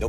No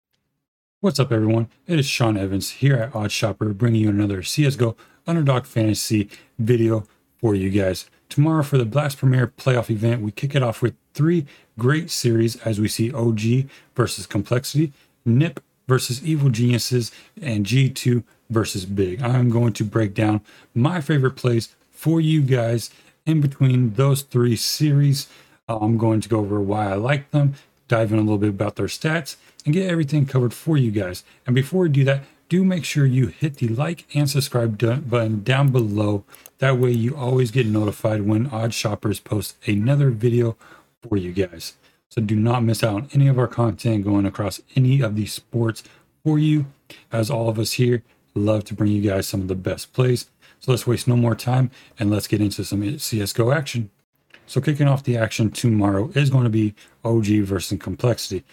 What's up, everyone? It is Sean Evans here at Odd Shopper, bringing you another CSGO Underdog Fantasy video for you guys. Tomorrow for the Blast Premier playoff event, we kick it off with three great series as we see OG versus Complexity, Nip versus Evil Geniuses, and G2 versus Big. I'm going to break down my favorite plays for you guys in between those three series. I'm going to go over why I like them, dive in a little bit about their stats, and get everything covered for you guys. And before we do that, do make sure you hit the like and subscribe button down below. That way you always get notified when Odd Shoppers post another video for you guys. So do not miss out on any of our content going across any of these sports for you, as all of us here love to bring you guys some of the best plays. So let's waste no more time and let's get into some CSGO action. So kicking off the action tomorrow is going to be OG versus Complexity.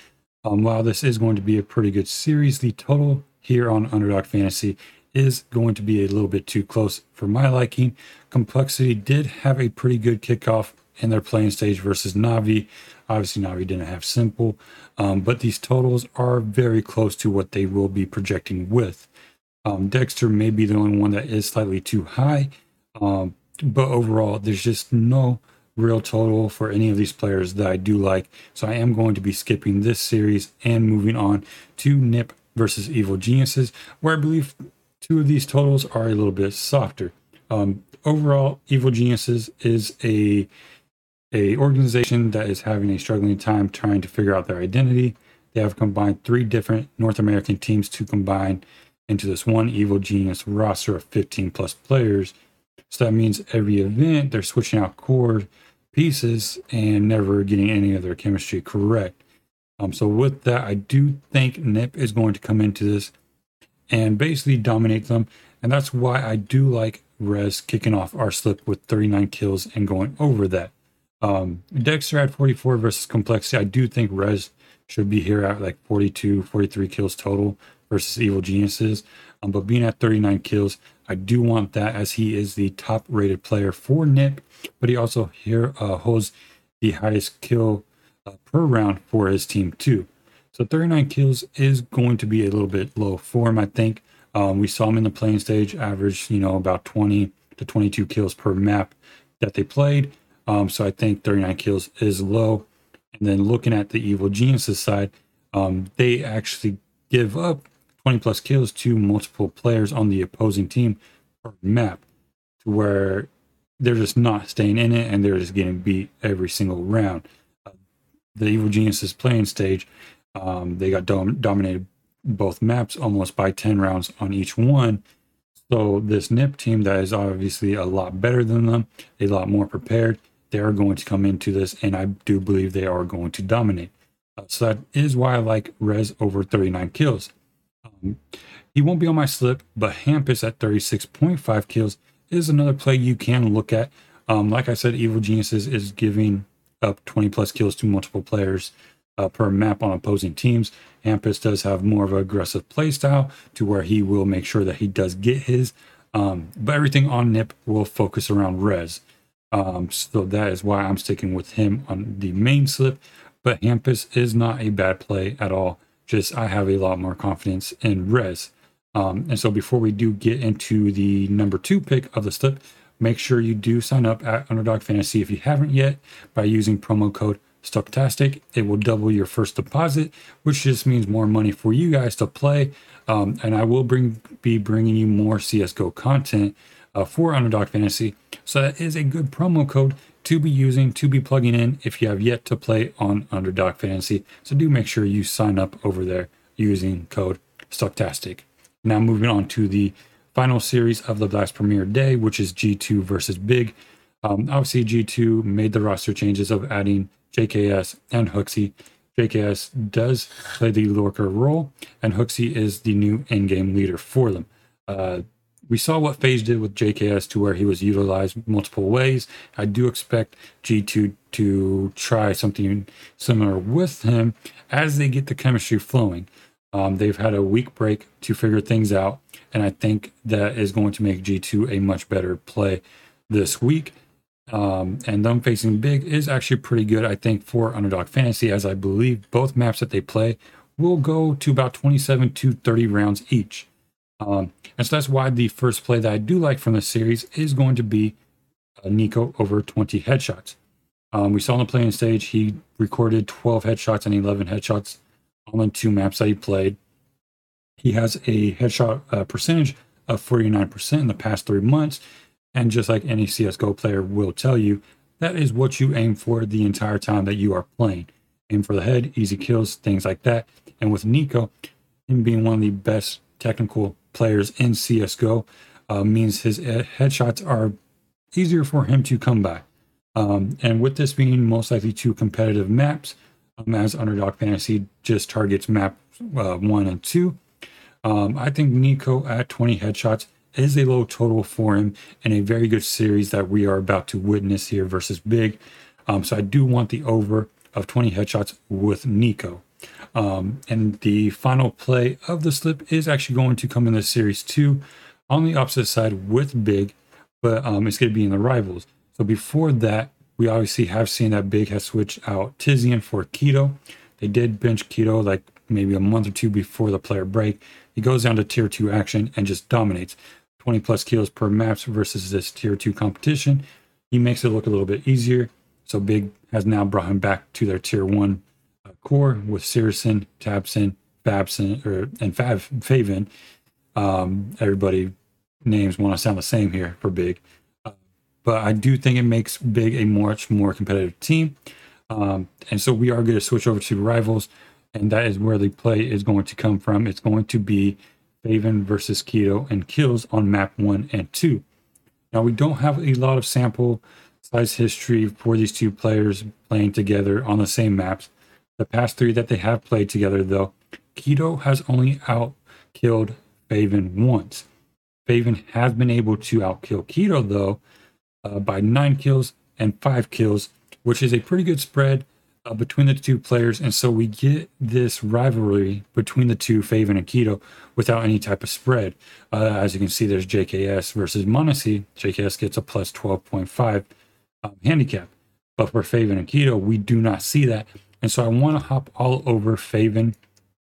While this is going to be a pretty good series, the total here on Underdog Fantasy is going to be a little bit too close for my liking. Complexity did have a pretty good kickoff in their playing stage versus Na'Vi. Obviously, Na'Vi didn't have Simple, but these totals are very close to what they will be projecting with. Dexter may be the only one that is slightly too high, but overall, there's just no real total for any of these players that I do like. So I am going to be skipping this series and moving on to Nip versus Evil Geniuses, where I believe two of these totals are a little bit softer. Overall, Evil Geniuses is a organization that is having a struggling time trying to figure out their identity. They have combined three different North American teams to combine into this one Evil Genius roster of 15 plus players. So that means every event they're switching out core pieces and never getting any of their chemistry correct. So with that, I do think Nip is going to come into this and basically dominate them. And that's why I do like Rez kicking off our slip with 39 kills and going over that. Dexter at 44 versus Complexity. I do think Rez should be here at like 42, 43 kills total versus Evil Geniuses. But being at 39 kills, I do want that, as he is the top rated player for Nip. But he also here holds the highest kill per round for his team too. So 39 kills is going to be a little bit low for him, I think. We saw him in the playing stage average, about 20 to 22 kills per map that they played. So I think 39 kills is low. And then looking at the Evil Geniuses side, they actually give up 20 plus kills to multiple players on the opposing team per map, to where they're just not staying in it and they're just getting beat every single round. The Evil Geniuses playing stage, they got dominated both maps almost by 10 rounds on each one. So this Nip team that is obviously a lot better than them, a lot more prepared, they are going to come into this, and I do believe they are going to dominate. So that is why I like Rez over 39 kills. He won't be on my slip, but Hampus at 36.5 kills is another play you can look at. Like I said, Evil Geniuses is giving up 20 plus kills to multiple players per map on opposing teams. Hampus does have more of an aggressive play style, to where he will make sure that he does get his, but everything on Nip will focus around Rez. So that is why I'm sticking with him on the main slip, but Hampus is not a bad play at all. Just I have a lot more confidence in Rez. And so before we do get into the number 2 pick of the slip, make sure you do sign up at Underdog Fantasy if you haven't yet by using promo code Stochastic. It will double your first deposit, which just means more money for you guys to play. And I will be bringing you more CSGO content for Underdog Fantasy. So that is a good promo code to be using, to be plugging in if you have yet to play on Underdog Fantasy. So do make sure you sign up over there using code Stochastic. Now moving on to the final series of the Blast Premier day, which is G2 versus Big. Obviously, G2 made the roster changes of adding JKS and Hooxi. JKS does play the lurker role, and Hooxi is the new in-game leader for them. We saw what FaZe did with JKS to where he was utilized multiple ways. I do expect G2 to try something similar with him as they get the chemistry flowing. They've had a week break to figure things out, and I think that is going to make G2 a much better play this week. And them facing Big is actually pretty good, I think, for Underdog Fantasy, as I believe both maps that they play will go to about 27 to 30 rounds each. And so that's why the first play that I do like from the series is going to be Nico over 20 headshots. We saw on the playing stage, he recorded 12 headshots and 11 headshots on the two maps that he played. He has a headshot percentage of 49% in the past 3 months. And just like any CSGO player will tell you, that is what you aim for the entire time that you are playing. Aim for the head, easy kills, things like that. And with Nico, him being one of the best technical players in CSGO means his headshots are easier for him to come by. And with this being most likely two competitive maps, as Underdog Fantasy just targets map 1 and 2, I think Nico at 20 headshots is a low total for him in a very good series that we are about to witness here versus Big. So I do want the over of 20 headshots with Nico. And the final play of the slip is actually going to come in the series 2 on the opposite side with Big, but it's going to be in the rivals. So before that, we obviously have seen that Big has switched out tizian for keto. They did bench keto like maybe a month or two before the player break. He goes down to tier 2 action and just dominates. 20 plus kills per maps versus this tier 2 competition. He makes it look a little bit easier. So Big has now brought him back to their tier 1 core with syrsoN, tabseN, Fabsen, and Faven. Everybody names want to sound the same here for Big. But I do think it makes Big a much more competitive team. And so we are going to switch over to rivals, and that is where the play is going to come from. It's going to be Faven versus Keto and kills on map 1 and 2. Now we don't have a lot of sample size history for these two players playing together on the same maps. The past 3 that they have played together though, Keto has only out-killed Faven once. Faven has been able to out-kill Keto though by 9 kills and 5 kills, which is a pretty good spread between the two players, and so we get this rivalry between the two, Faven and Keto, without any type of spread. As you can see, there's JKS versus Monacy. JKS gets a plus 12.5 handicap, but for Faven and Keto, we do not see that, and so I want to hop all over Faven,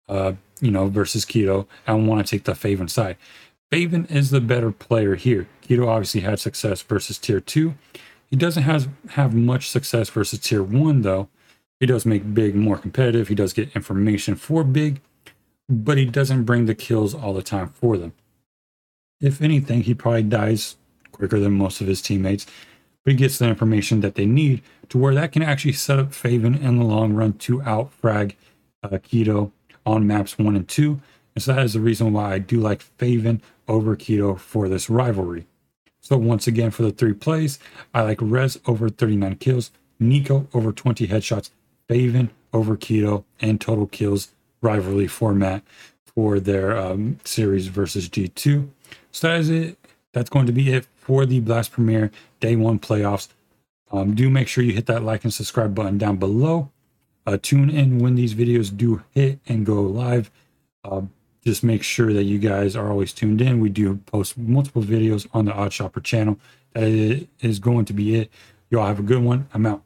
versus Keto. I want to take the Faven side. Faven is the better player here. Keto obviously had success versus tier 2. He doesn't have much success versus tier 1 though. He does make Big more competitive. He does get information for Big, but he doesn't bring the kills all the time for them. If anything, he probably dies quicker than most of his teammates, but he gets the information that they need to where that can actually set up Faven in the long run to out-frag Keto on maps 1 and 2. And so that is the reason why I do like Faven over Keto for this rivalry. So once again, for the 3 plays, I like Rez over 39 kills, Nico over 20 headshots, Faven over Keto, and total kills rivalry format for their series versus G2. So that is it. That's going to be it for the Blast Premier Day 1 playoffs. Do make sure you hit that like and subscribe button down below. Tune in when these videos do hit and go live. Just make sure that you guys are always tuned in. We do post multiple videos on the Odd Shopper channel. That is going to be it. Y'all have a good one. I'm out.